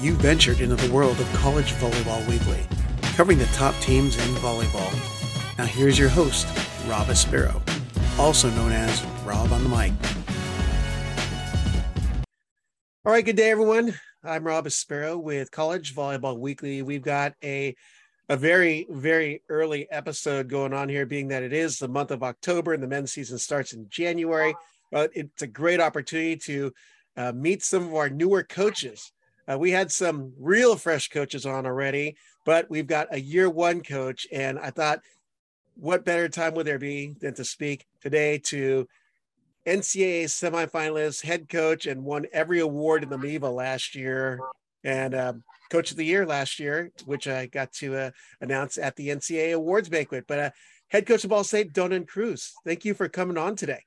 you ventured into the world of College Volleyball Weekly, covering the top teams in volleyball. Now here's your host, Rob Sparrow, also known as Rob on the Mic. All right, good day, everyone. I'm Rob Sparrow with College Volleyball Weekly. We've got a very, very early episode going on here, being that it is the month of October and the men's season starts in January. But it's a great opportunity to meet some of our newer coaches. We had some real fresh coaches on already, but we've got a year one coach. And I thought, what better time would there be than to speak today to NCAA semifinalist, head coach, and won every award in the MIVA last year, and coach of the year last year, which I got to announce at the NCAA awards banquet. But head coach of Ball State, Donan Cruz, thank you for coming on today.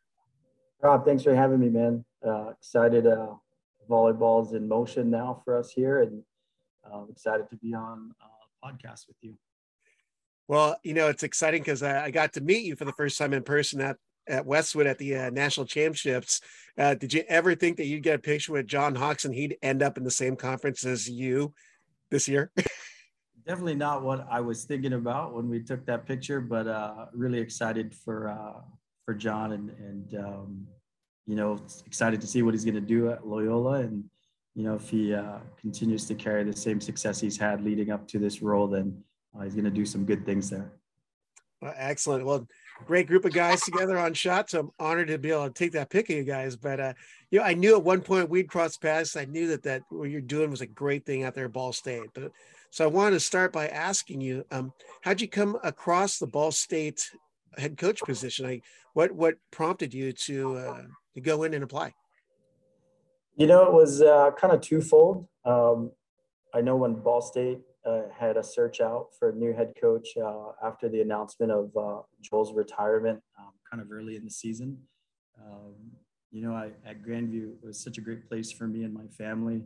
Rob, thanks for having me, man. Excited. Volleyball's in motion now for us here, and I'm excited to be on a podcast with you. Well, you know, it's exciting because I got to meet you for the first time in person at Westwood at the national championships. Did you ever think that you'd get a picture with John Hawks and he'd end up in the same conference as you this year? Definitely not what I was thinking about when we took that picture, but really excited for John and you know, excited to see what he's going to do at Loyola. And, you know, if he continues to carry the same success he's had leading up to this role, then he's going to do some good things there. Well, excellent. Well, great group of guys together on shot. So I'm honored to be able to take that pick of you guys. But, you know, I knew at one point we'd cross paths. I knew that what you're doing was a great thing out there at Ball State. But so I wanted to start by asking you, how'd you come across the Ball State head coach position? What prompted you to go in and apply? You know, it was kind of twofold. I know when Ball State had a search out for a new head coach after the announcement of Joel's retirement, kind of early in the season. You know, at Grandview, it was such a great place for me and my family.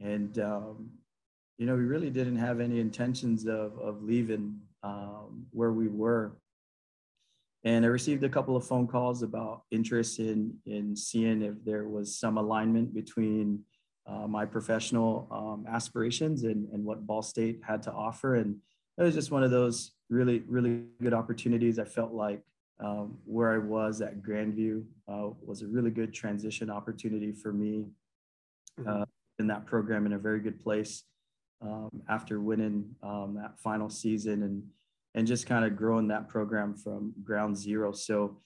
And, you know, we really didn't have any intentions of leaving where we were. And I received a couple of phone calls about interest in seeing if there was some alignment between my professional aspirations and what Ball State had to offer. And it was just one of those really, really good opportunities. I felt like where I was at Grandview was a really good transition opportunity for me in that program, in a very good place after winning that final season and just kind of growing that program from ground zero. So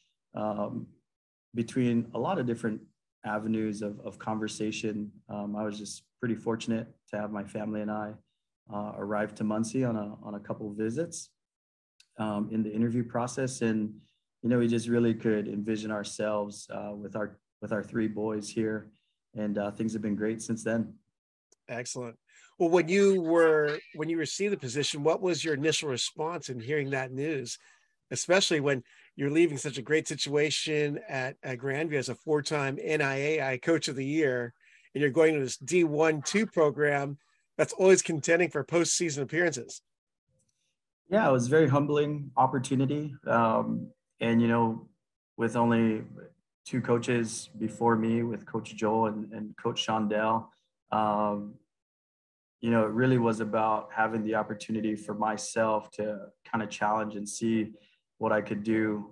between a lot of different avenues of conversation, I was just pretty fortunate to have my family and I arrive to Muncie on a couple of visits in the interview process. And, you know, we just really could envision ourselves with our three boys here, and things have been great since then. Excellent. Well, when you received the position, what was your initial response in hearing that news, especially when you're leaving such a great situation at Grandview as a four-time NIAI Coach of the Year, and you're going to this D1-2 program that's always contending for postseason appearances? Yeah, it was a very humbling opportunity. And, you know, with only two coaches before me, with Coach Joel and Coach Shondell, you know, it really was about having the opportunity for myself to kind of challenge and see what I could do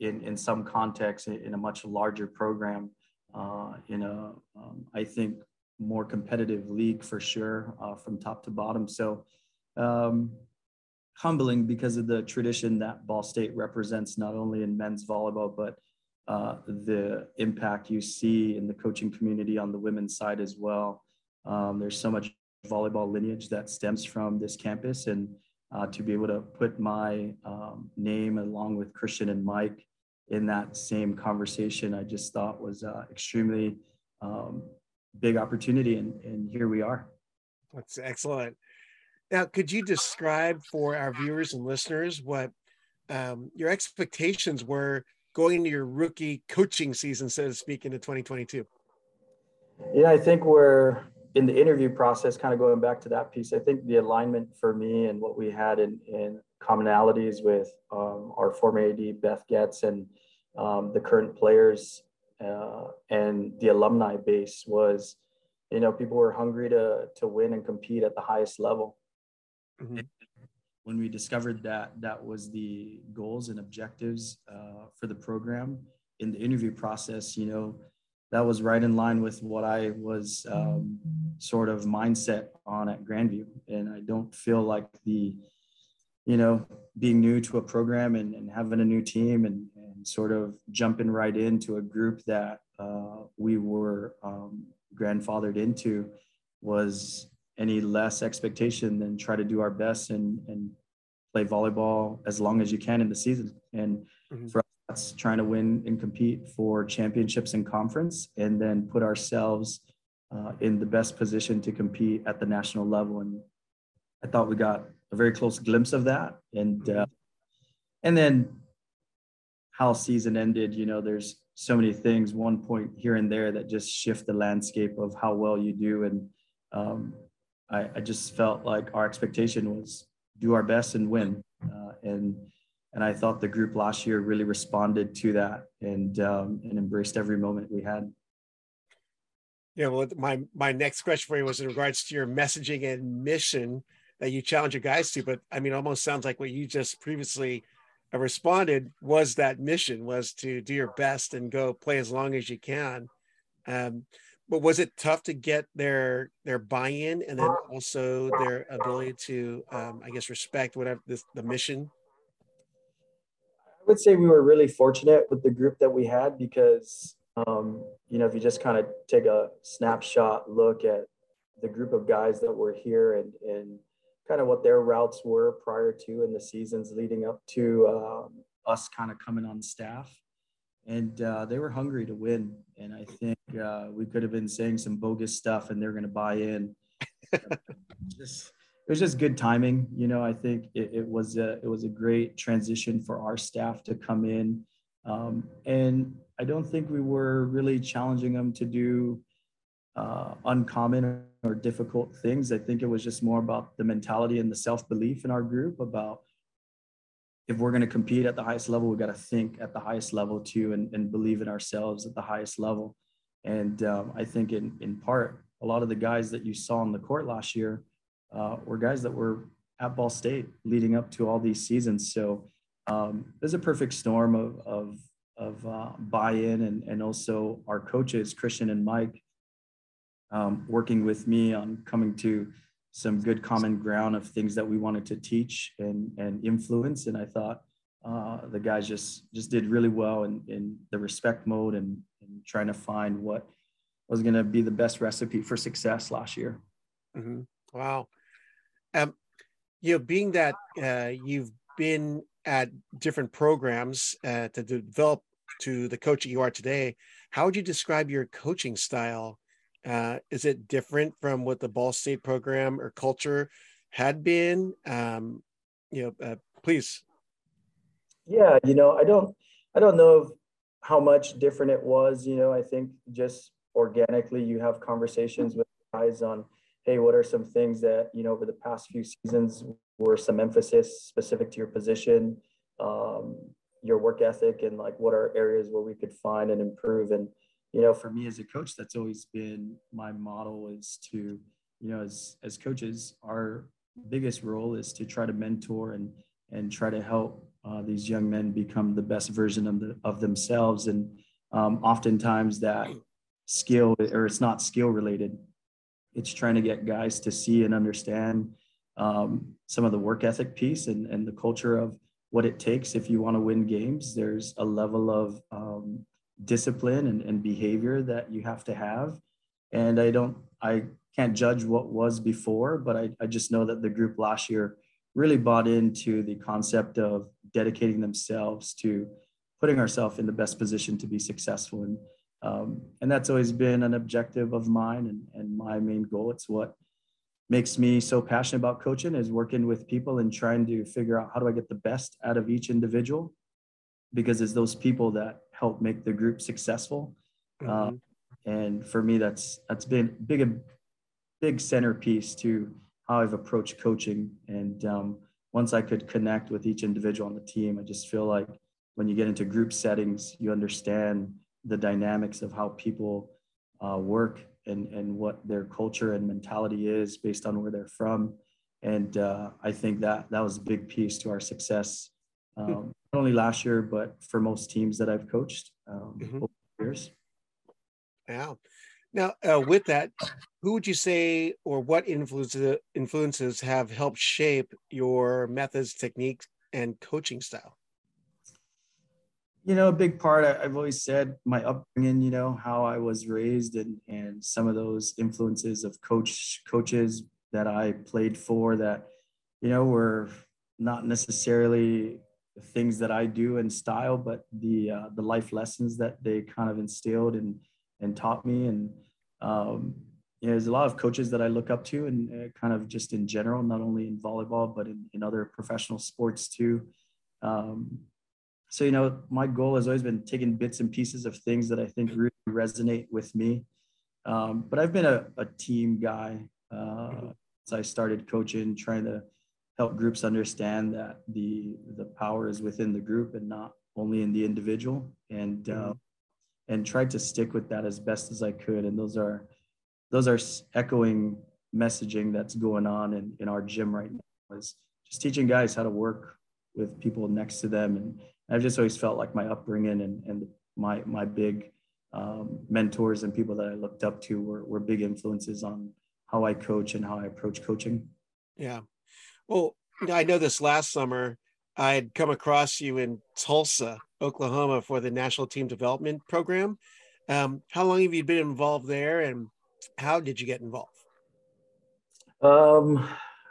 in some context in a much larger program, in a, I think, more competitive league for sure, from top to bottom. So humbling because of the tradition that Ball State represents, not only in men's volleyball, but the impact you see in the coaching community on the women's side as well. There's so much volleyball lineage that stems from this campus, and to be able to put my name along with Christian and Mike in that same conversation, I just thought was extremely big opportunity, and here we are. That's excellent. Now, could you describe for our viewers and listeners what your expectations were going into your rookie coaching season, so to speak, into 2022? Yeah, I think we're in the interview process, kind of going back to that piece. I think the alignment for me and what we had in commonalities with our former AD Beth Getz and the current players and the alumni base was you know, people were hungry to win and compete at the highest level. Mm-hmm. When we discovered that that was the goals and objectives for the program in the interview process, you know, that was right in line with what I was sort of mindset on at Grandview. And I don't feel like the, you know, being new to a program and having a new team and sort of jumping right into a group that we were grandfathered into was any less expectation than try to do our best and play volleyball as long as you can in the season. And mm-hmm. for us, trying to win and compete for championships and conference, and then put ourselves in the best position to compete at the national level. And I thought we got a very close glimpse of that. And then how season ended, you know, there's so many things, one point here and there that just shift the landscape of how well you do. And I just felt like our expectation was do our best and win. And I thought the group last year really responded to that and embraced every moment we had. Yeah, well, my next question for you was in regards to your messaging and mission that you challenge your guys to, but I mean, almost sounds like what you just previously responded was that mission was to do your best and go play as long as you can. But was it tough to get their buy-in and then also their ability to, I guess, respect whatever the mission? I would say we were really fortunate with the group that we had because, you know, if you just kind of take a snapshot look at the group of guys that were here and kind of what their routes were prior to and the seasons leading up to us kind of coming on staff. And they were hungry to win. And I think we could have been saying some bogus stuff and they're going to buy in. It was just good timing. You know, I think it was a great transition for our staff to come in. And I don't think we were really challenging them to do uncommon or difficult things. I think it was just more about the mentality and the self-belief in our group about, if we're going to compete at the highest level, we've got to think at the highest level too and believe in ourselves at the highest level. And I think in part, a lot of the guys that you saw on the court last year were guys that were at Ball State leading up to all these seasons. So there's a perfect storm of buy-in and also our coaches, Christian and Mike, working with me on coming to some good common ground of things that we wanted to teach and influence. And I thought the guys just did really well in the respect mode and trying to find what was going to be the best recipe for success last year. Mm-hmm. Wow. You know, being that you've been at different programs to develop to the coach that you are today, how would you describe your coaching style? Is it different from what the Ball State program or culture had been? Please. Yeah, you know, I don't know how much different it was. You know, I think just organically you have conversations with guys on, hey, what are some things that, you know, over the past few seasons were some emphasis specific to your position, your work ethic, and like what are areas where we could find and improve. And you know, for me as a coach, that's always been my model is to, you know, as coaches, our biggest role is to try to mentor and try to help these young men become the best version of themselves. And oftentimes that skill, or it's not skill related, it's trying to get guys to see and understand some of the work ethic piece and the culture of what it takes if you want to win games. There's a level of discipline and behavior that you have to have. And I can't judge what was before, but I just know that the group last year really bought into the concept of dedicating themselves to putting ourselves in the best position to be successful. And that's always been an objective of mine and my main goal. It's what makes me so passionate about coaching is working with people and trying to figure out how do I get the best out of each individual, because it's those people that help make the group successful. Mm-hmm. And for me, that's been a big centerpiece to how I've approached coaching. And once I could connect with each individual on the team, I just feel like when you get into group settings, you understand the dynamics of how people work and what their culture and mentality is based on where they're from. And I think that was a big piece to our success, not only last year, but for most teams that I've coached over the years. Yeah. Now, with that, who would you say, or what influences have helped shape your methods, techniques, and coaching style? You know, a big part, I've always said my upbringing, you know, how I was raised and some of those influences of coaches that I played for that, you know, were not necessarily the things that I do in style, but the life lessons that they kind of instilled and taught me. And you know, there's a lot of coaches that I look up to, and kind of just in general, not only in volleyball, but in other professional sports too. So, you know, my goal has always been taking bits and pieces of things that I think really resonate with me. But I've been a team guy since I started coaching, trying to help groups understand that the power is within the group and not only in the individual, and tried to stick with that as best as I could. And those are echoing messaging that's going on in our gym right now, is just teaching guys how to work with people next to them. And I've just always felt like my upbringing and my big mentors and people that I looked up to were big influences on how I coach and how I approach coaching. Yeah. Well, I know this last summer I had come across you in Tulsa, Oklahoma for the National Team Development Program. How long have you been involved there, and how did you get involved?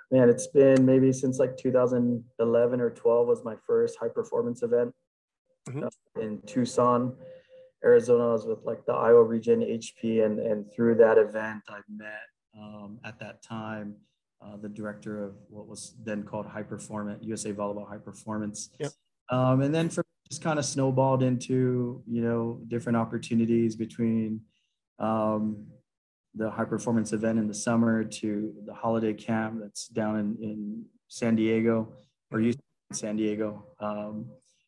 Man, it's been maybe since like 2011 or 12 was my first high performance event in Tucson, Arizona. I was with like the Iowa Region HP, and through that event I met at that time the director of what was then called High Performance, USA Volleyball High Performance. Yep. And then from just kind of snowballed into, you know, different opportunities between the high performance event in the summer to the holiday camp that's down in San Diego, or UC San Diego.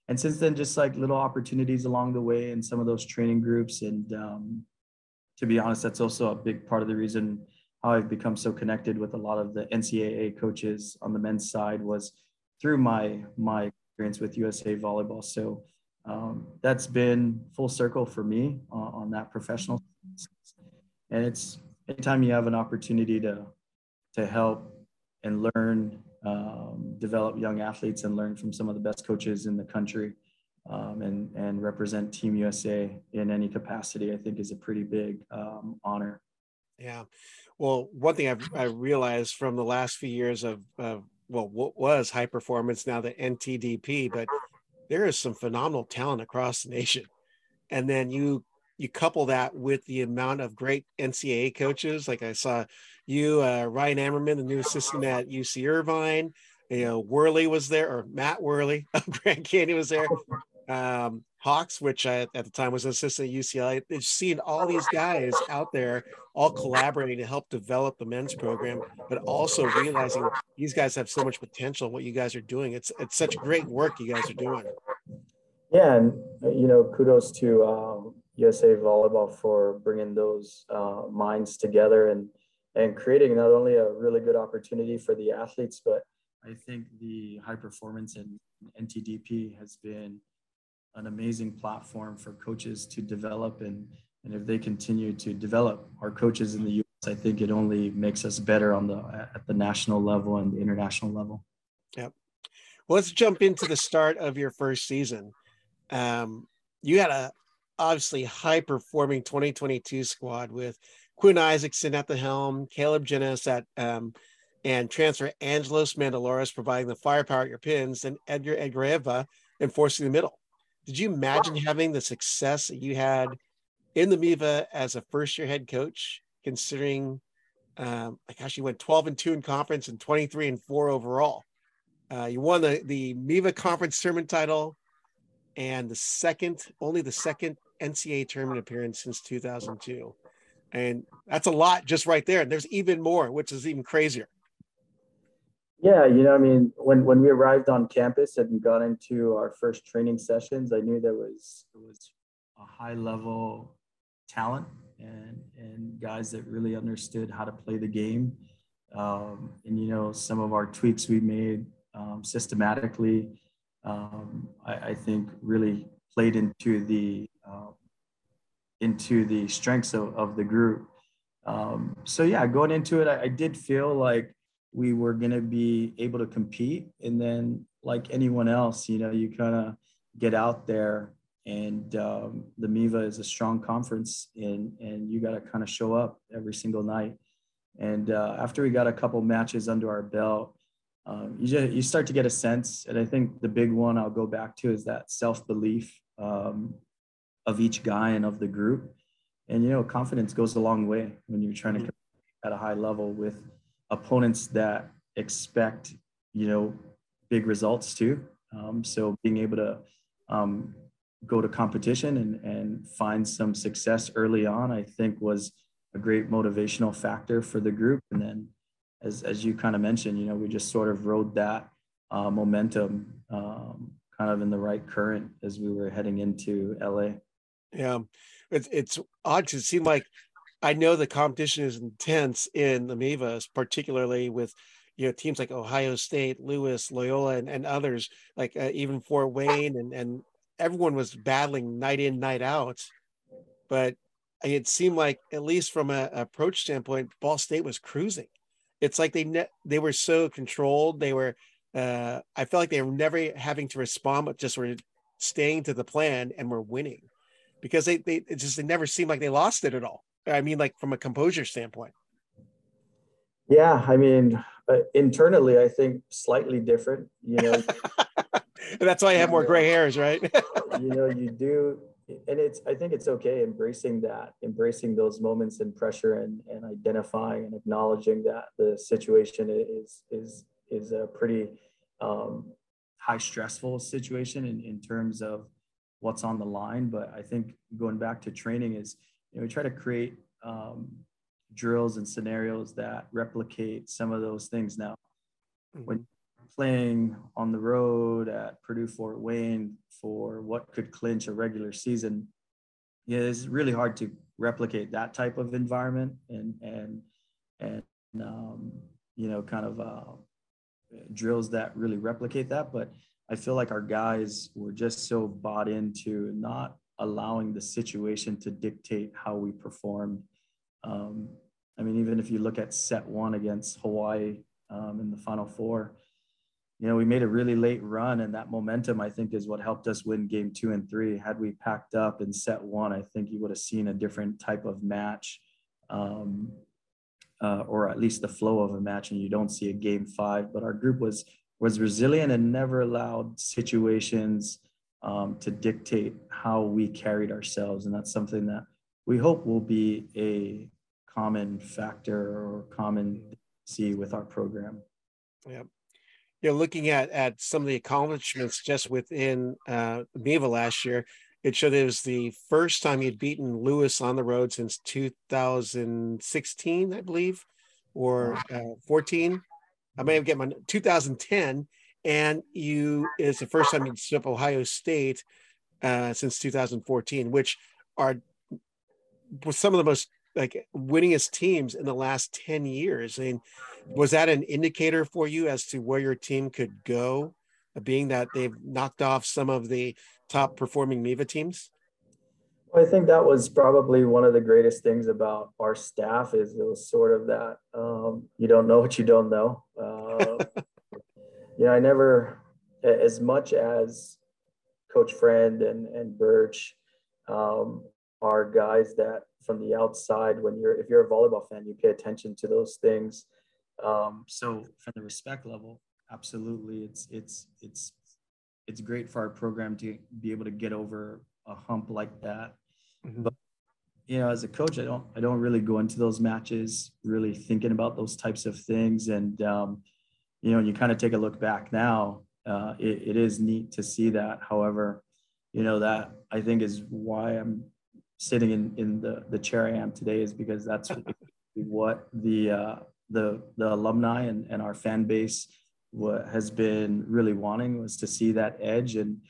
And since then, just like little opportunities along the way in some of those training groups. And to be honest, that's also a big part of the reason how I've become so connected with a lot of the NCAA coaches on the men's side was through my experience with USA Volleyball. So that's been full circle for me on that professional. And it's anytime you have an opportunity to help and learn, develop young athletes and learn from some of the best coaches in the country, and represent Team USA in any capacity, I think is a pretty big honor. Yeah. Well, one thing I realized from the last few years of what was high performance, now the NTDP, but there is some phenomenal talent across the nation. And then you couple that with the amount of great NCAA coaches. Like I saw you, Ryan Ammerman, the new assistant at UC Irvine, you know, Worley was there, or Matt Worley of Grand Canyon was there. Hawks, which at the time was an assistant at UCLA. It's seen all these guys out there all collaborating to help develop the men's program, but also realizing these guys have so much potential, what you guys are doing. It's such great work you guys are doing. Yeah, and, you know, kudos to USA Volleyball for bringing those minds together and creating not only a really good opportunity for the athletes, but I think the high performance and NTDP has been an amazing platform for coaches to develop, and if they continue to develop our coaches in the U.S., I think it only makes us better at the national level and the international level. Yep. Well, let's jump into the start of your first season. You had a obviously high performing 2022 squad with Quinn Isaacson at the helm, Caleb Genis at and transfer Angelos Mandaloris providing the firepower at your pins, and Edgar Agraeva enforcing the middle. Did you imagine having the success that you had in the MIVA as a first-year head coach, considering, you went 12-2 in conference and 23-4 overall? You won the MIVA conference tournament title and only the second NCAA tournament appearance since 2002. And that's a lot just right there. And there's even more, which is even crazier. Yeah, you know, I mean, when we arrived on campus and got into our first training sessions, I knew there was a high level talent and guys that really understood how to play the game. And, you know, some of our tweaks we made systematically, I think really played into the strengths of the group. So, yeah, going into it, I did feel like we were going to be able to compete. And then like anyone else, you know, you kind of get out there and the MIVA is a strong conference and you got to kind of show up every single night. And after we got a couple matches under our belt, you start to get a sense. And I think the big one I'll go back to is that self-belief of each guy and of the group. And, you know, confidence goes a long way when you're trying to compete at a high level with opponents that expect, you know, big results too. So being able to go to competition and find some success early on, I think was a great motivational factor for the group. And then as you kind of mentioned, you know, we just sort of rode that momentum kind of in the right current as we were heading into LA. Yeah, it's odd because it seemed like, I know the competition is intense in the MIVAs, particularly with, you know, teams like Ohio State, Lewis, Loyola, and others, like even Fort Wayne, and everyone was battling night in, night out. But it seemed like, at least from an approach standpoint, Ball State was cruising. It's like they were so controlled. They were, I felt like they were never having to respond, but just were staying to the plan and were winning, because they never seemed like they lost it at all. I mean, like from a composure standpoint. Yeah, I mean, internally, I think slightly different, you know. That's why I have more gray hairs, right? You know, you do. And I think it's okay embracing that, embracing those moments and pressure and identifying and acknowledging that the situation is a pretty high stressful situation in terms of what's on the line. But I think going back to training is, you know, we try to create drills and scenarios that replicate some of those things. Now, when playing on the road at Purdue Fort Wayne for what could clinch a regular season, yeah, it's really hard to replicate that type of environment and you know, kind of drills that really replicate that. But I feel like our guys were just so bought into not allowing the situation to dictate how we performed. I mean, even if you look at set one against Hawaii in the Final Four, you know, we made a really late run, and that momentum, I think, is what helped us win game 2 and 3. Had we packed up in set one, I think you would have seen a different type of match, or at least the flow of a match, and you don't see a game 5. But our group was resilient and never allowed situations to dictate how we carried ourselves. And that's something that we hope will be a common factor or common see with our program. Yeah. You know, looking at some of the accomplishments just within MIVA last year, it showed it was the first time you'd beaten Lewis on the road since 2016, I believe, or 14. I may have gotten my 2010. And it's the first time you stood up Ohio State since 2014, which are some of the most like winningest teams in the last 10 years. I mean, was that an indicator for you as to where your team could go, being that they've knocked off some of the top performing MIVA teams? Well, I think that was probably one of the greatest things about our staff is it was sort of that you don't know what you don't know. Yeah, I never, as much as Coach Friend and Birch are guys that from the outside, if you're a volleyball fan, you pay attention to those things. So from the respect level, absolutely, it's great for our program to be able to get over a hump like that. Mm-hmm. But you know, as a coach, I don't really go into those matches really thinking about those types of things. And you know, you kind of take a look back now, it is neat to see that. However, you know, that I think is why I'm sitting in the chair I am today, is because that's what the alumni and our fan base has been really wanting, was to see that edge. And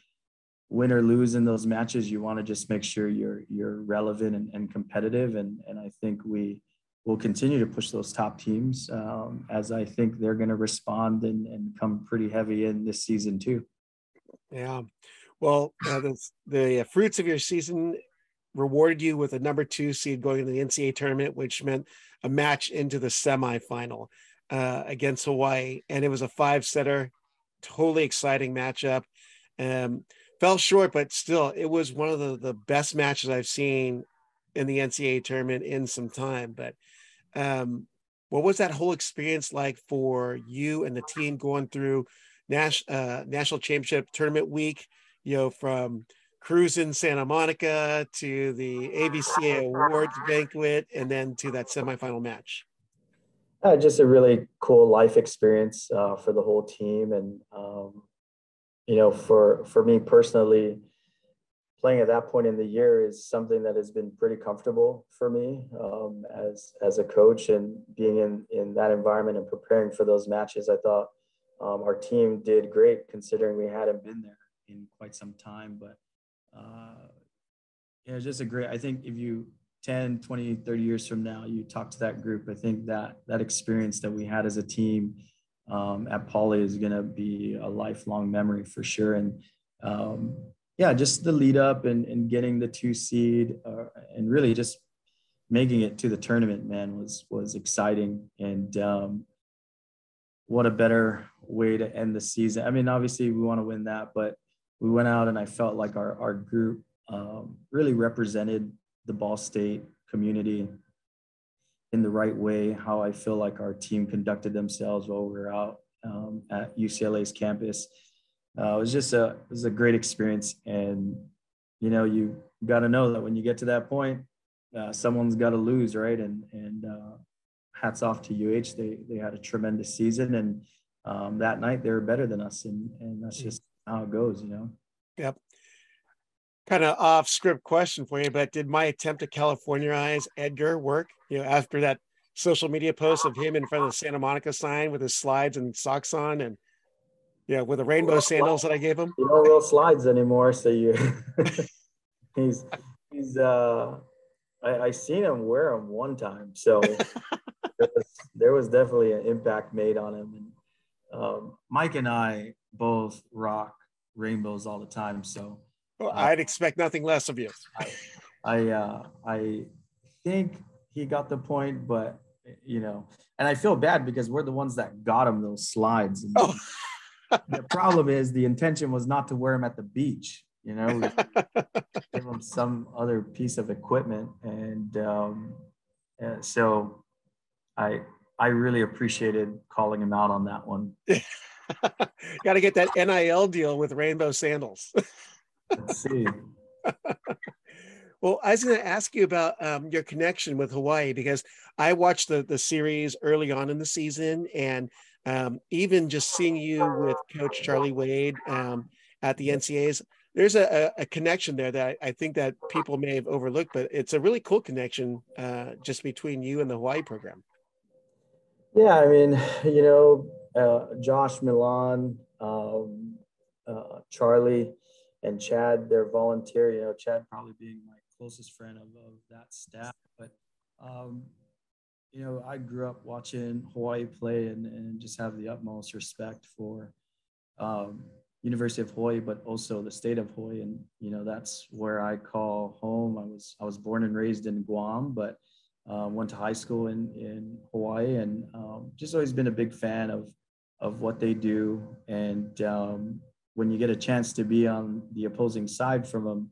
win or lose in those matches, you want to just make sure you're relevant and competitive. And I think we will continue to push those top teams as I think they're going to respond and come pretty heavy in this season too. Yeah. Well, the fruits of your season rewarded you with a No. 2 seed going into the NCAA tournament, which meant a match into the semifinal against Hawaii. And it was a 5-setter, totally exciting matchup. Fell short, but still, it was one of the best matches I've seen in the NCAA tournament in some time. But what was that whole experience like for you and the team going through national championship tournament week, you know, from Cruz in Santa Monica to the AVCA awards banquet, and then to that semifinal match? Just a really cool life experience for the whole team. And, you know, for me personally, playing at that point in the year is something that has been pretty comfortable for me as a coach, and being in that environment and preparing for those matches. I thought our team did great, considering we hadn't been there in quite some time. But it was just a great, I think if you 10, 20, 30 years from now, you talk to that group, I think that experience that we had as a team at Pauley is going to be a lifelong memory for sure. And yeah, just the lead up and getting the 2 seed and really just making it to the tournament, man, was exciting. And what a better way to end the season. I mean, obviously we want to win that, but we went out and I felt like our group really represented the Ball State community in the right way, how I feel like our team conducted themselves while we were out at UCLA's campus. It was a great experience. And, you know, you got to know that when you get to that point, someone's got to lose, right? And hats off to UH. They had a tremendous season. And that night they were better than us. And that's just how it goes, you know? Yep. Kind of off script question for you, but did my attempt to Californianize Edgar work? You know, after that social media post of him in front of the Santa Monica sign with his slides and socks on, and yeah, with the rainbow sandals that I gave him. You don't roll slides anymore, so you. he's. I seen him wear them one time, so there was definitely an impact made on him. And Mike and I both rock rainbows all the time, so. Well, I'd expect nothing less of you. I think he got the point, but, you know, and I feel bad because we're the ones that got him those slides. And oh. The problem is the intention was not to wear him at the beach, you know, give him some other piece of equipment. And so I really appreciated calling him out on that one. Got to get that NIL deal with rainbow sandals. Let's see. Well, I was going to ask you about your connection with Hawaii, because I watched the series early on in the season, and even just seeing you with Coach Charlie Wade at the NCAAs, there's a connection there that I think that people may have overlooked, but it's a really cool connection just between you and the Hawaii program. Yeah, I mean, you know, Josh Milan, Charlie, and Chad, their volunteer, you know, Chad probably being my closest friend of that staff. But, you know, I grew up watching Hawaii play and just have the utmost respect for University of Hawaii, but also the state of Hawaii. And, you know, that's where I call home. I was born and raised in Guam, but went to high school in Hawaii, and just always been a big fan of what they do. And, when you get a chance to be on the opposing side from them,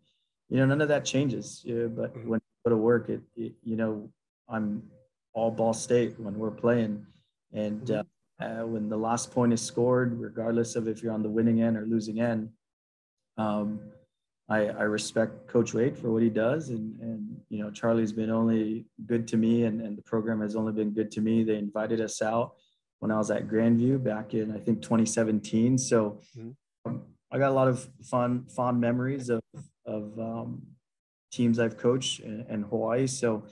you know, none of that changes. Yeah, but when you go to work, it you know, I'm all Ball State when we're playing. And when the last point is scored, regardless of if you're on the winning end or losing end, I respect Coach Wade for what he does. And you know, Charlie's been only good to me, and the program has only been good to me. They invited us out when I was at Grandview back in, I think, 2017. So I got a lot of fond memories of teams I've coached in Hawaii. So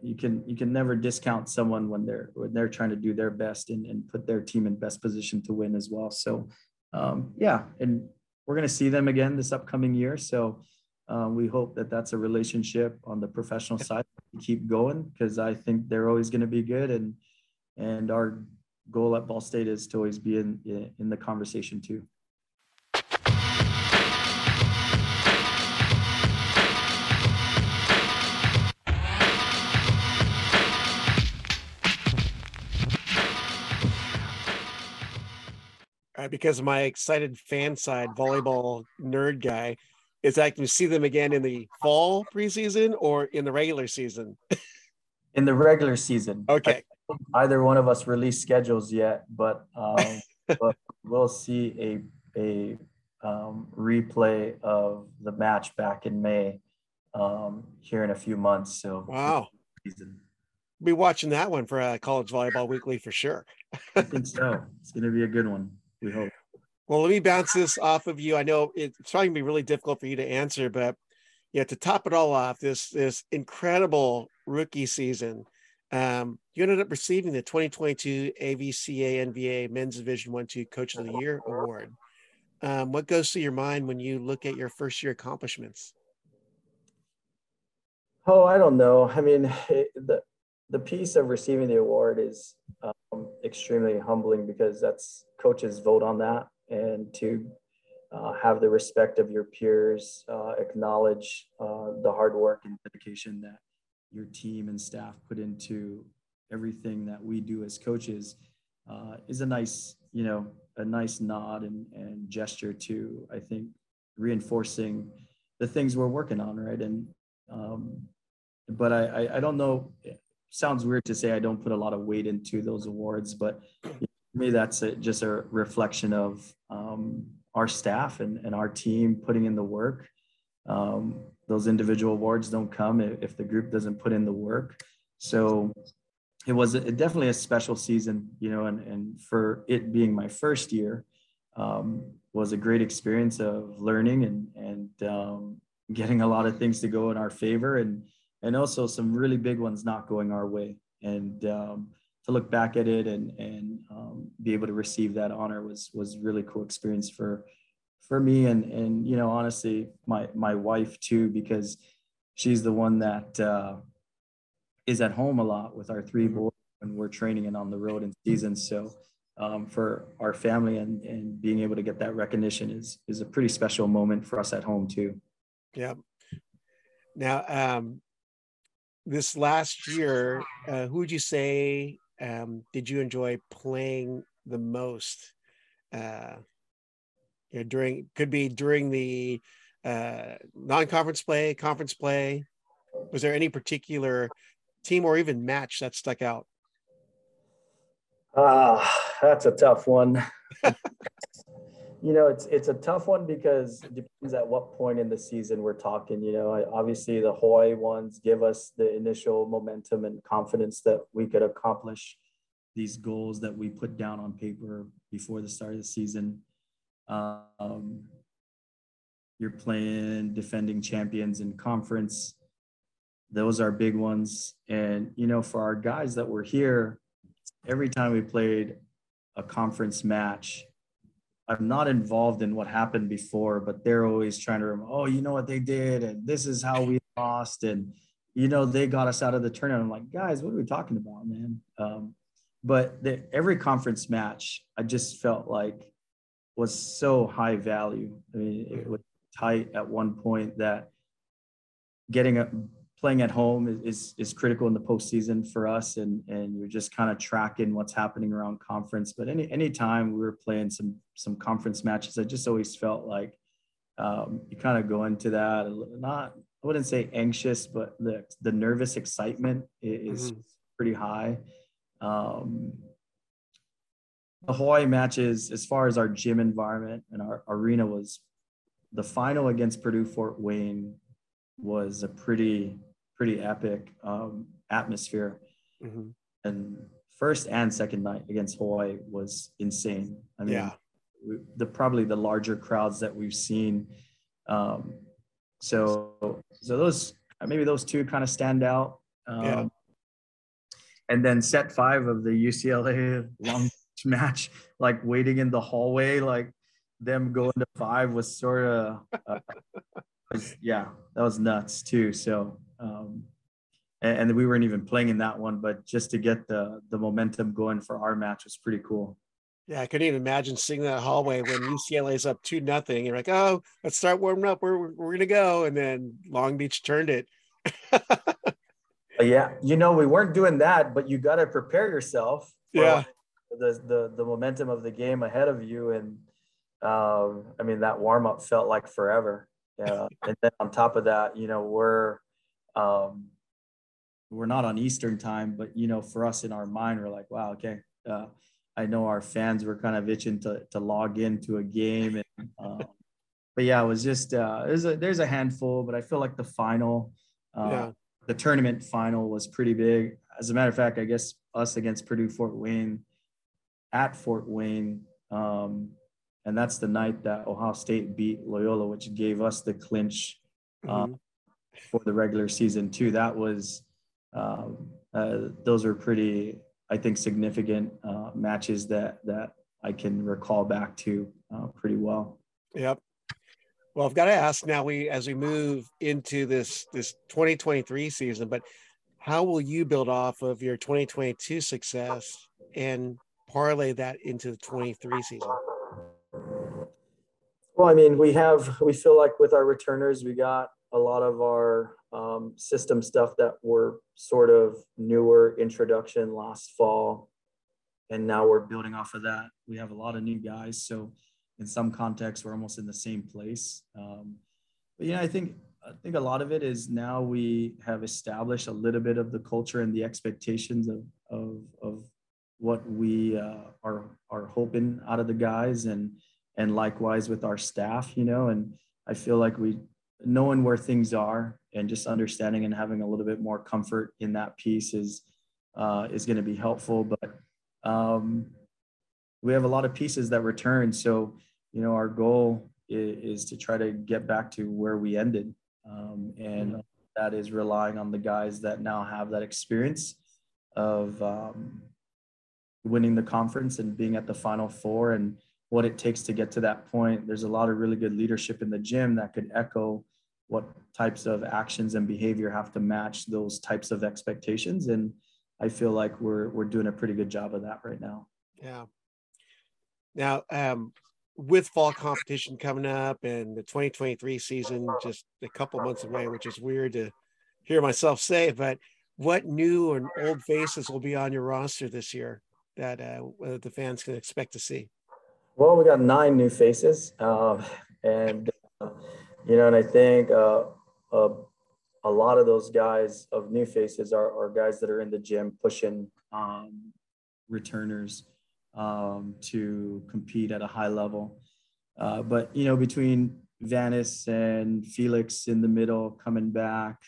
you can never discount someone when they're trying to do their best and put their team in best position to win as well. So yeah, and we're going to see them again this upcoming year. So we hope that that's a relationship on the professional side. We keep going because I think they're always going to be good. And our goal at Ball State is to always be in the conversation too. Because of my excited fan side volleyball nerd guy is that can you see them again in the fall preseason or in the regular season? In the regular season. Okay. Either one of us released schedules yet, but we'll see a replay of the match back in May here in a few months. So wow. We'll be watching that one for College Volleyball Weekly for sure. I think so. It's going to be a good one. We hope. Well, let me bounce this off of you. I know it's probably going to be really difficult for you to answer, but yeah, to top it all off, this incredible rookie season, you ended up receiving the 2022 AVCA NVA Men's Division I/II Coach of the Year Award. What goes through your mind when you look at your first year accomplishments? Oh, I don't know. I mean, the piece of receiving the award is extremely humbling because that's coaches vote on that, and to have the respect of your peers, acknowledge the hard work and dedication that your team and staff put into everything that we do as coaches is a nice, a nice nod and gesture to, I think, reinforcing the things we're working on. Right. And, but I don't know, sounds weird to say I don't put a lot of weight into those awards, but for me, that's just a reflection of our staff and our team putting in the work. Those individual awards don't come if the group doesn't put in the work. So it was definitely a special season, and for it being my first year was a great experience of learning and getting a lot of things to go in our favor and also some really big ones not going our way. And to look back at it and be able to receive that honor was really cool experience for me and honestly my wife too, because she's the one that is at home a lot with our three boys when we're training and on the road in season. So for our family and being able to get that recognition is a pretty special moment for us at home too. Yeah. Now this last year, who would you say did you enjoy playing the most? During the non-conference play, conference play. Was there any particular team or even match that stuck out? That's a tough one. It's a tough one because it depends at what point in the season we're talking. Obviously the Hawaii ones give us the initial momentum and confidence that we could accomplish these goals that we put down on paper before the start of the season. You're playing defending champions in conference. Those are big ones. And, for our guys that were here, every time we played a conference match, I'm not involved in what happened before, but they're always trying to remember, oh, what they did, and this is how we lost. And, they got us out of the tournament. I'm like, guys, what are we talking about, man? But every conference match, I just felt like, was so high value. I mean, it was tight at one point that playing at home is critical in the postseason for us, and you're just kind of tracking what's happening around conference. But any time we were playing some conference matches, I just always felt like you kind of go into that I wouldn't say anxious, but the nervous excitement is pretty high. The Hawaii matches, as far as our gym environment and our arena, was the final against Purdue Fort Wayne was a pretty epic atmosphere. Mm-hmm. And first and second night against Hawaii was insane. I mean, yeah. Probably the larger crowds that we've seen. So those two kind of stand out. Yeah. And then set 5 of the UCLA long match, like waiting in the hallway, like them going to 5 was sort of, yeah, that was nuts too. So, and we weren't even playing in that one, but just to get the momentum going for our match was pretty cool. Yeah, I couldn't even imagine seeing that hallway when UCLA's up 2-0. You're like, oh, let's start warming up. We're gonna go, and then Long Beach turned it. Yeah, you know, we weren't doing that, but you got to prepare yourself. Yeah. The momentum of the game ahead of you, and I mean that warm up felt like forever. Yeah, and then on top of that, you know, we're not on Eastern time, but you know, for us in our mind, we're like, wow, okay. I know our fans were kind of itching to log into a game, and, but yeah, it was just there's a handful, but I feel like the final, the tournament final was pretty big. As a matter of fact, I guess us against Purdue Fort Wayne at Fort Wayne, and that's the night that Ohio State beat Loyola, which gave us the clinch for the regular season too. That was those are pretty, I think, significant matches that I can recall back to pretty well. Yep. Well, I've got to ask now, as we move into this 2023 season, but how will you build off of your 2022 success and parlay that into the 23 season? Well, I mean, we feel like with our returners, we got a lot of our system stuff that were sort of newer introduction last fall, and now we're building off of that. We have a lot of new guys, so in some contexts we're almost in the same place, but yeah, I think a lot of it is now we have established a little bit of the culture and the expectations of what we are hoping out of the guys, and likewise with our staff, you know. And I feel like we knowing where things are and just understanding and having a little bit more comfort in that piece is going to be helpful. But we have a lot of pieces that return. So, you know, our goal is to try to get back to where we ended. And that is relying on the guys that now have that experience of winning the conference and being at the Final Four and what it takes to get to that point. There's a lot of really good leadership in the gym that could echo what types of actions and behavior have to match those types of expectations. And I feel like we're doing a pretty good job of that right now. Yeah. Now, with fall competition coming up and the 2023 season just a couple months away, which is weird to hear myself say, but what new and old faces will be on your roster this year that the fans can expect to see? Well, we got 9 new faces, you know, and I think a lot of those guys of new faces are guys that are in the gym pushing returners to compete at a high level. But, you know, between Vanis and Felix in the middle coming back,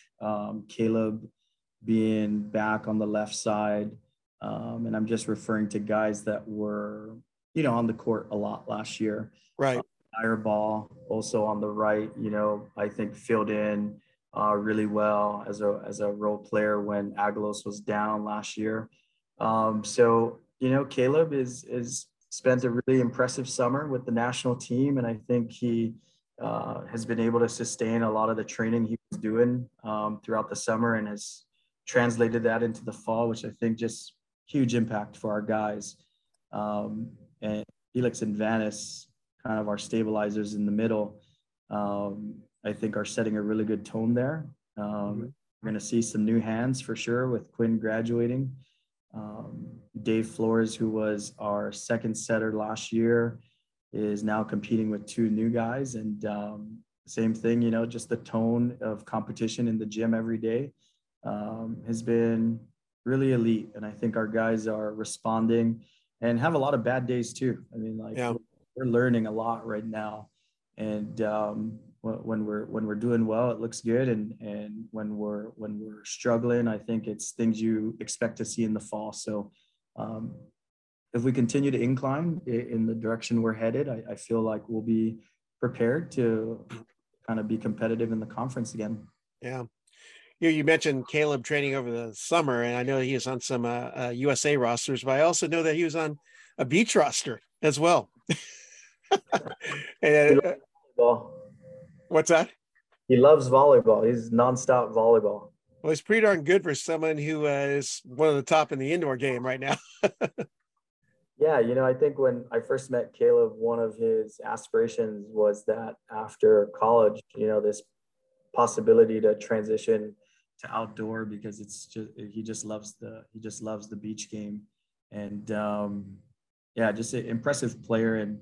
Caleb being back on the left side, and I'm just referring to guys that were, you know, on the court a lot last year. Right. Fireball also on the right, you know, I think filled in really well as a role player when Agelos was down last year. So, you know, Caleb is spent a really impressive summer with the national team. And I think he has been able to sustain a lot of the training he was doing throughout the summer and has translated that into the fall, which I think just huge impact for our guys. And Felix and Vanis, kind of our stabilizers in the middle, I think are setting a really good tone there. We're going to see some new hands for sure with Quinn graduating. Dave Flores, who was our second setter last year, is now competing with 2 new guys. And same thing, you know, just the tone of competition in the gym every day has been really elite. And I think our guys are responding and have a lot of bad days too. I mean, like, we're learning a lot right now, and when we're doing well, it looks good, and when we're struggling, I think it's things you expect to see in the fall. So if we continue to incline in the direction we're headed, I feel like we'll be prepared to kind of be competitive in the conference again. Yeah. You mentioned Caleb training over the summer, and I know he is on some USA rosters, but I also know that he was on a beach roster as well. And what's that? He loves volleyball. He's nonstop volleyball. Well, he's pretty darn good for someone who is one of the top in the indoor game right now. Yeah, you know, I think when I first met Caleb, one of his aspirations was that after college, you know, this possibility to transition to outdoor, because it's just, he just loves the beach game. And yeah, just an impressive player. And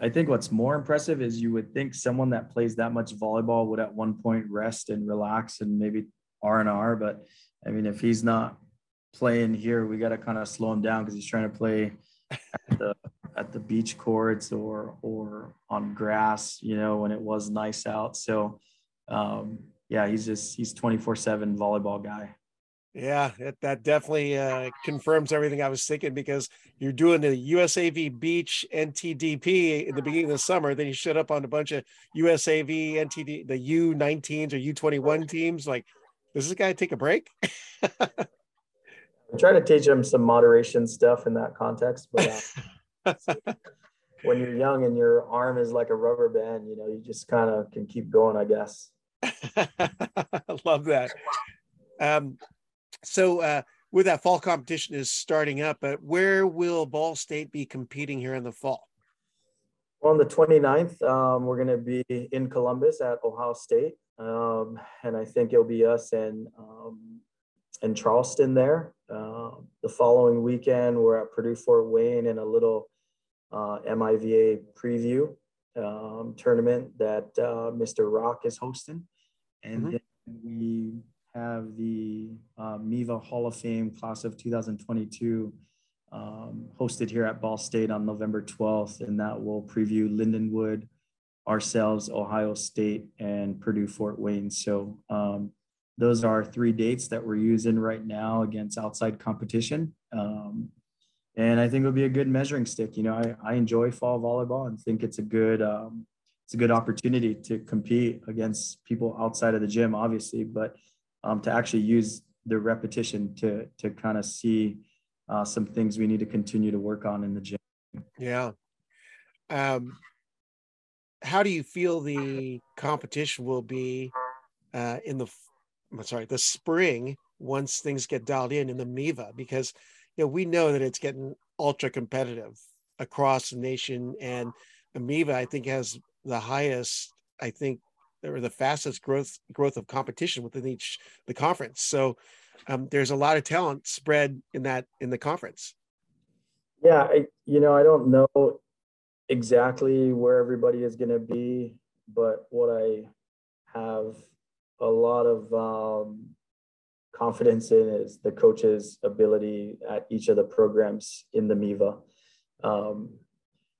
I think what's more impressive is you would think someone that plays that much volleyball would at one point rest and relax and maybe R&R. But I mean, if he's not playing here, we got to kind of slow him down, because he's trying to play at the beach courts or on grass, you know, when it was nice out. So yeah, he's 24/7 volleyball guy. Yeah, that definitely confirms everything I was thinking, because you're doing the USAV Beach NTDP in the beginning of the summer. Then you showed up on a bunch of USAV NTD, the U19s or U21 teams. Like, does this guy take a break? I try to teach him some moderation stuff in that context. But when you're young and your arm is like a rubber band, you know, you just kind of can keep going, I guess. I love that. So with that, fall competition is starting up, but where will Ball State be competing here in the fall? On the 29th, we're going to be in Columbus at Ohio State. And I think it'll be us and Charleston there. The following weekend, we're at Purdue Fort Wayne in a little MIVA preview tournament that Mr. Rock is hosting. And mm-hmm. then we have the MIVA Hall of Fame class of 2022 hosted here at Ball State on November 12th. And that will preview Lindenwood, ourselves, Ohio State, and Purdue Fort Wayne. So those are 3 dates that we're using right now against outside competition. And I think it'll be a good measuring stick. You know, I enjoy fall volleyball and think it's a good opportunity to compete against people outside of the gym, obviously, but to actually use the repetition to kind of see some things we need to continue to work on in the gym. Yeah. How do you feel the competition will be the spring, once things get dialed in the MIVA? Because, you know, we know that it's getting ultra competitive across the nation, and the MIVA, I think, has the highest, I think, or the fastest growth of competition within the conference. So there's a lot of talent spread in the conference. Yeah. I don't know exactly where everybody is going to be, but what I have a lot of confidence in is the coaches' ability at each of the programs in the MIVA.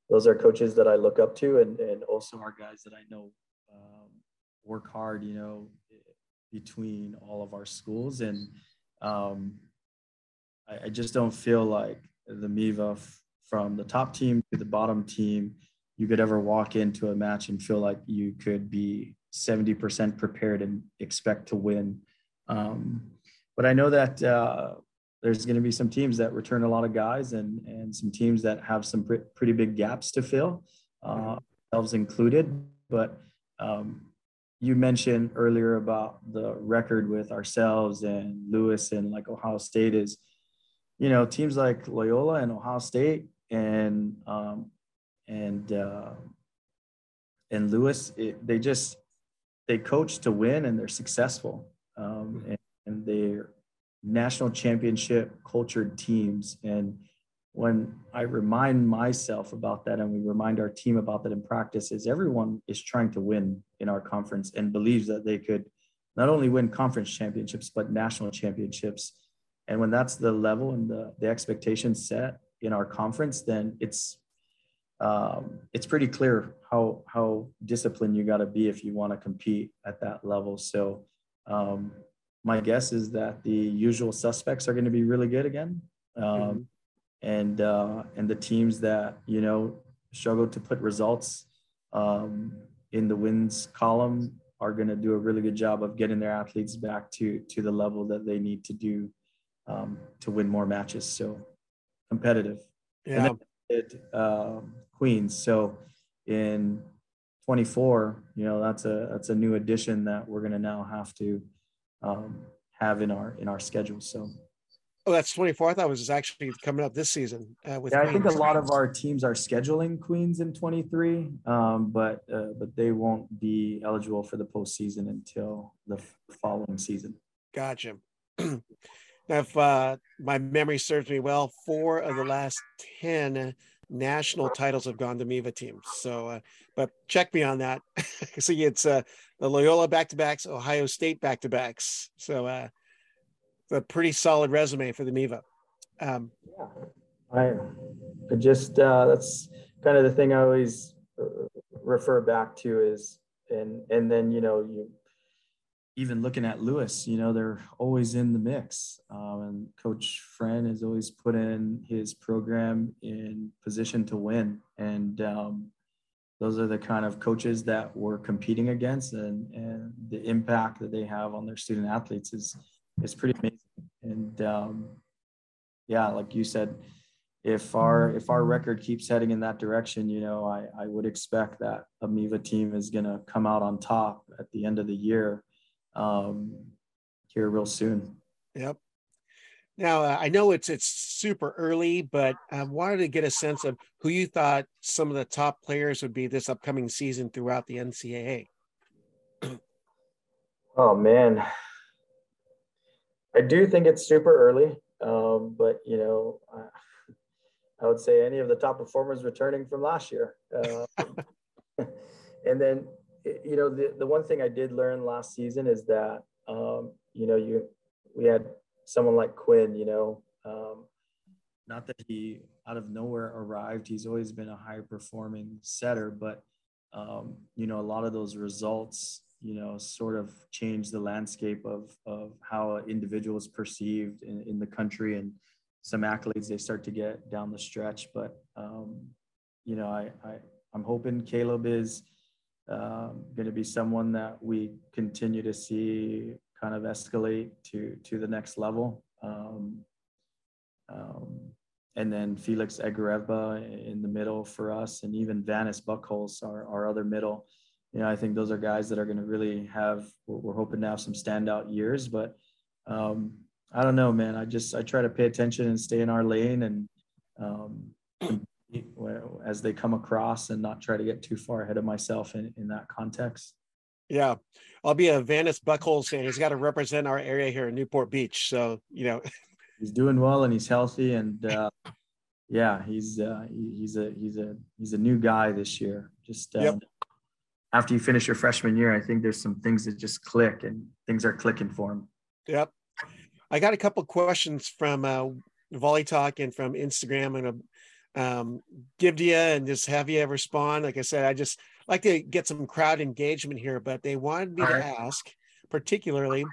Those are coaches that I look up to, and also are guys that I know work hard, you know, between all of our schools. And I just don't feel like the MIVA, from the top team to the bottom team, you could ever walk into a match and feel like you could be 70% prepared and expect to win. But I know that there's going to be some teams that return a lot of guys, and some teams that have some pretty big gaps to fill, themselves included. But you mentioned earlier about the record with ourselves and Lewis and like Ohio State is, you know, teams like Loyola and Ohio State and Lewis, they coach to win, and they're successful. And they're national championship cultured teams. And when I remind myself about that, and we remind our team about that in practice, is everyone is trying to win in our conference and believes that they could not only win conference championships, but national championships. And when that's the level and the expectation set in our conference, then it's pretty clear how disciplined you got to be if you want to compete at that level. So my guess is that the usual suspects are going to be really good again, and the teams that, you know, struggle to put results in the wins column are going to do a really good job of getting their athletes back to the level that they need to do to win more matches. So competitive. Yeah. And then Queens. So in 24, you know, that's a new addition that we're going to now have to have in our schedule. So. Oh, that's 24. I thought it was actually coming up this season. I think a lot of our teams are scheduling Queens in 23, but they won't be eligible for the postseason until the following season. Gotcha. Now, if my memory serves me well, 4 of the last 10 national titles have gone to MIVA teams. So, but check me on that. See, it's the Loyola back-to-backs, Ohio State back-to-backs. So, a pretty solid resume for the MIVA. I just, that's kind of the thing I always refer back to is, and then, you know, you even looking at Lewis, you know, they're always in the mix. And Coach Friend has always put in his program in position to win. And those are the kind of coaches that we're competing against, and the impact that they have on their student athletes is pretty amazing. And yeah, like you said, if our record keeps heading in that direction, you know, I would expect that a MIVA team is going to come out on top at the end of the year here real soon. Yep. Now, I know it's super early, but I wanted to get a sense of who you thought some of the top players would be this upcoming season throughout the NCAA. Oh, man. I do think it's super early, but, you know, I would say any of the top performers returning from last year. And then, you know, the one thing I did learn last season is that, you know, we had someone like Quinn, you know, not that he out of nowhere arrived. He's always been a high performing setter, but, you know, a lot of those results, you know, sort of changed the landscape of how an individual is perceived in the country, and some accolades they start to get down the stretch. But, you know, I'm hoping Caleb is going to be someone that we continue to see kind of escalate to the next level. And then Felix Agraeva in the middle for us, and even Vanis Buckholz, our other middle. You know, I think those are guys that are going to really we're hoping to have some standout years, but I don't know, man. I try to pay attention and stay in our lane, and as they come across, and not try to get too far ahead of myself in that context. Yeah. I'll be a Vanis Buckholz fan. He's got to represent our area here in Newport Beach. So, you know, he's doing well and he's healthy, and yeah, he's a new guy this year. Just, yep. After you finish your freshman year, I think there's some things that just click, and things are clicking for him. Yep. I got a couple of questions from Volley Talk and from Instagram, and give to you and just have you respond. Like I said, I just like to get some crowd engagement here, but they wanted me to ask particularly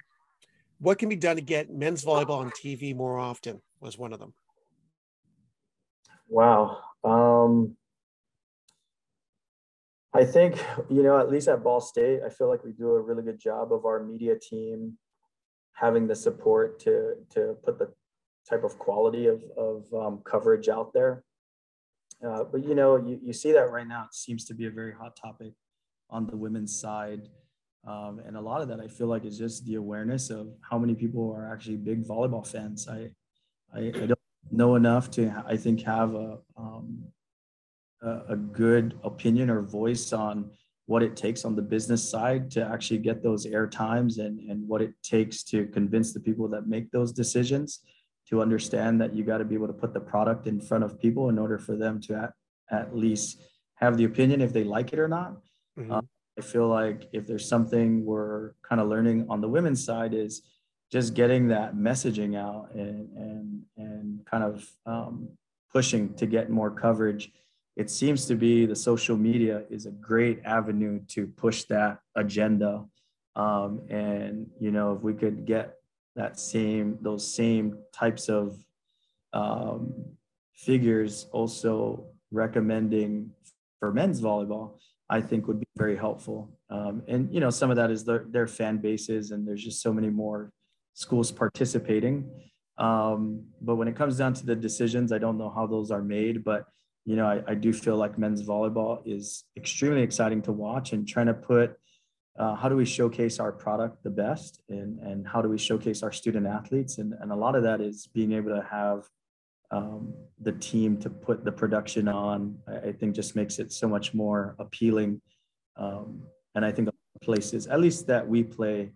what can be done to get men's volleyball on TV more often was one of them. Wow. I think, you know, at least at Ball State, I feel like we do a really good job of our media team having the support to put the type of quality of coverage out there. But, you know, you see that right now. It seems to be a very hot topic on the women's side. And a lot of that, I feel like, is just the awareness of how many people are actually big volleyball fans. I don't know enough to, I think, have a good opinion or voice on what it takes on the business side to actually get those air times, and what it takes to convince the people that make those decisions to understand that you got to be able to put the product in front of people in order for them to at least have the opinion if they like it or not. Mm-hmm. I feel like if there's something we're kind of learning on the women's side is just getting that messaging out and kind of pushing to get more coverage. It seems to be the social media is a great avenue to push that agenda. And, you know, if we could get those same types of figures also recommending for men's volleyball, I think would be very helpful. And, you know, some of that is their fan bases, and there's just so many more schools participating. But when it comes down to the decisions, I don't know how those are made, but you know, I do feel like men's volleyball is extremely exciting to watch, and trying to put, how do we showcase our product the best, and how do we showcase our student athletes? And a lot of that is being able to have the team to put the production on, I think just makes it so much more appealing. And I think places, at least that we play,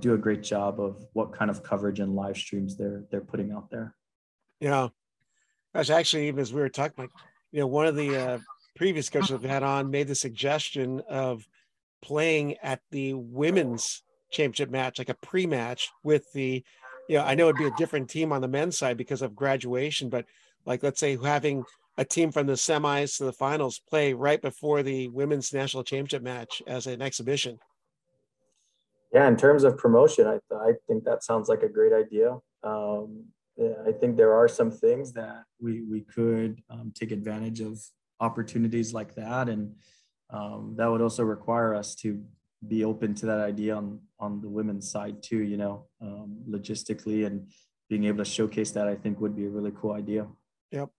do a great job of what kind of coverage and live streams they're putting out there. Yeah. Gosh, actually, even as we were talking, like, you know, one of the previous coaches I've had on made the suggestion of playing at the women's championship match, like a pre-match with the, you know, I know it'd be a different team on the men's side because of graduation, but like, let's say having a team from the semis to the finals play right before the women's national championship match as an exhibition. Yeah. In terms of promotion, I think that sounds like a great idea. Yeah, I think there are some things that we could take advantage of, opportunities like that. And that would also require us to be open to that idea on the women's side too, you know, logistically, and being able to showcase that, I think, would be a really cool idea. Yep.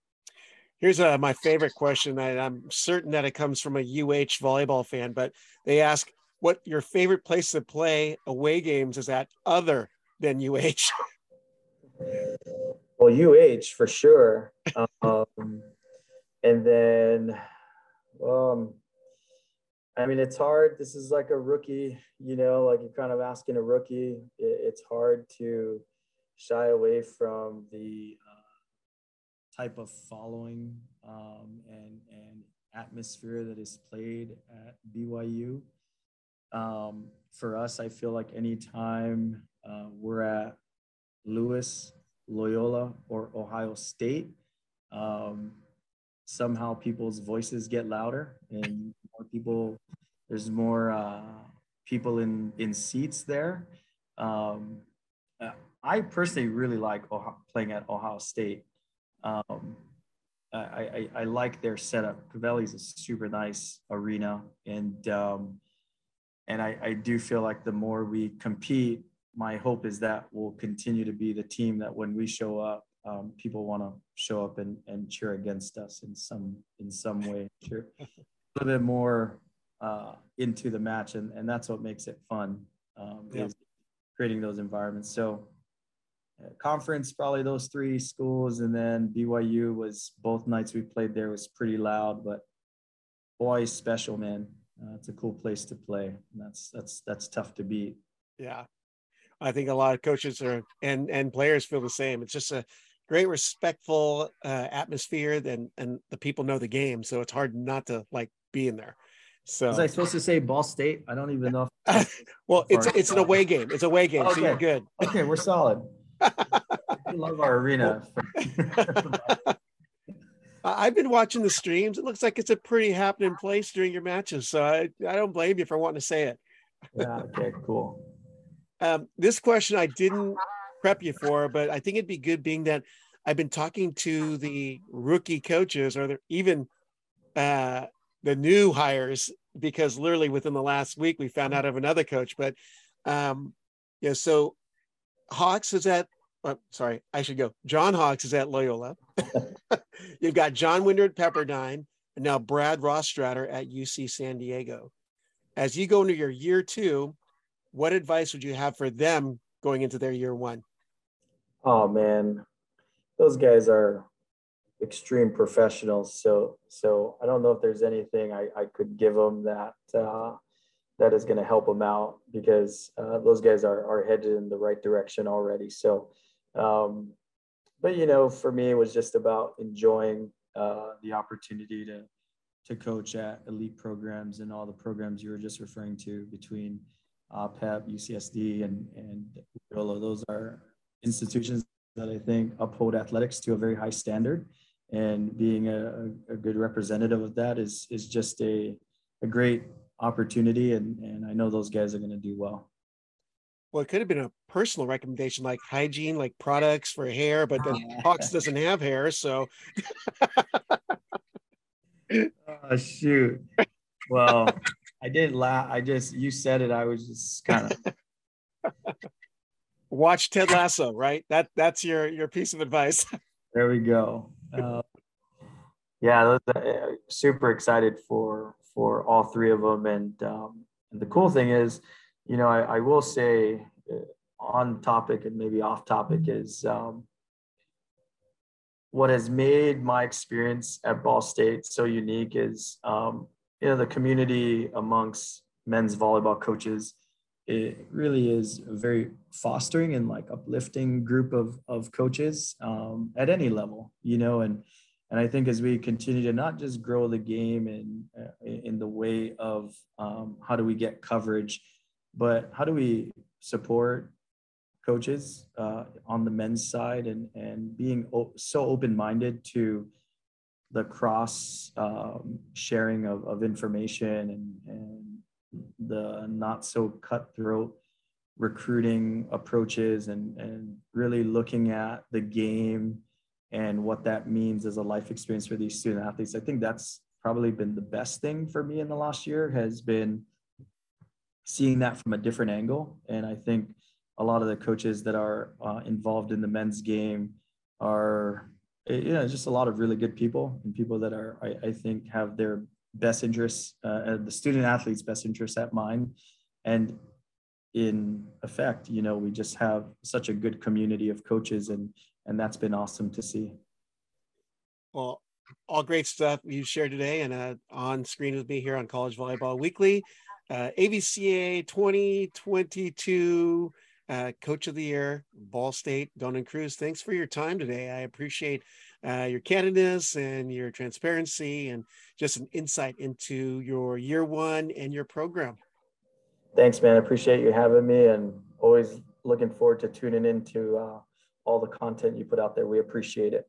Here's my favorite question. I'm certain that it comes from a UH volleyball fan, but they ask what your favorite place to play away games is at other than UH. Well, UH for sure. And then, I mean, it's hard. This is like a rookie, you know, like you're kind of asking a rookie. It's hard to shy away from the type of following and atmosphere that is played at BYU. For us, I feel like anytime we're at Lewis, Loyola, or Ohio State, somehow people's voices get louder, and more people, there's more people in seats there. I personally really like playing at Ohio State. I like their setup. Covelli's a super nice arena, and I do feel like the more we compete, my hope is that we'll continue to be the team that when we show up, people want to show up and cheer against us in some way, cheer a little bit more into the match, and that's what makes it fun, is creating those environments. So conference, probably those three schools, and then BYU was, both nights we played there was pretty loud, but boy, special, man. It's a cool place to play, and that's tough to beat. Yeah, I think a lot of coaches are and players feel the same. It's just a great, respectful atmosphere, and the people know the game, so it's hard not to like be in there. So was I supposed to say Ball State? I don't even know. Well, it's an away game. It's a away game, okay. So you're good. Okay, we're solid. I love our arena. I've been watching the streams. It looks like it's a pretty happening place during your matches, so I don't blame you for wanting to say it. Yeah. Okay. Cool. This question I didn't prep you for, but I think it'd be good, being that I've been talking to the rookie coaches, or even the new hires, because literally within the last week we found out of another coach. But yeah, so Hawks is at, sorry, I should go. John Hawks is at Loyola. You've got John Winder at Pepperdine, and now Brad Rostrader at UC San Diego. As you go into your year two, what advice would you have for them going into their year one? Oh man, those guys are extreme professionals. So I don't know if there's anything I could give them that is going to help them out, because those guys are headed in the right direction already. So, but you know, for me, it was just about enjoying the opportunity to coach at elite programs and all the programs you were just referring to between PEP, UCSD, and Loyola. Those are institutions that I think uphold athletics to a very high standard, and being a good representative of that is just a great opportunity, and I know those guys are going to do well. Well, it could have been a personal recommendation, like hygiene, like products for hair, but then Hawks doesn't have hair, so. Oh, shoot. Well, I didn't laugh. You said it. I was just kind of. Watch Ted Lasso, right? That's your piece of advice. There we go. Yeah, super excited for all three of them. And the cool thing is, you know, I will say on topic and maybe off topic is what has made my experience at Ball State so unique is, you know, the community amongst men's volleyball coaches. It really is a very fostering and like uplifting group of coaches at any level, you know, and I think as we continue to not just grow the game in the way of how do we get coverage, but how do we support coaches on the men's side and being so open-minded to the cross sharing of information and the not so cutthroat recruiting approaches and really looking at the game and what that means as a life experience for these student athletes. I think that's probably been the best thing for me in the last year, has been seeing that from a different angle. And I think a lot of the coaches that are involved in the men's game are, you know, just a lot of really good people and people that are, I think, have their best interests, the student athletes' best interests at mind. And in effect, you know, we just have such a good community of coaches, and that's been awesome to see. Well, all great stuff you shared today and on screen with me here on College Volleyball Weekly. AVCA 2022 Coach of the Year, Ball State, Donan Cruz. Thanks for your time today. I appreciate your candidness and your transparency and just an insight into your year one and your program. Thanks, man. I appreciate you having me, and always looking forward to tuning into all the content you put out there. We appreciate it.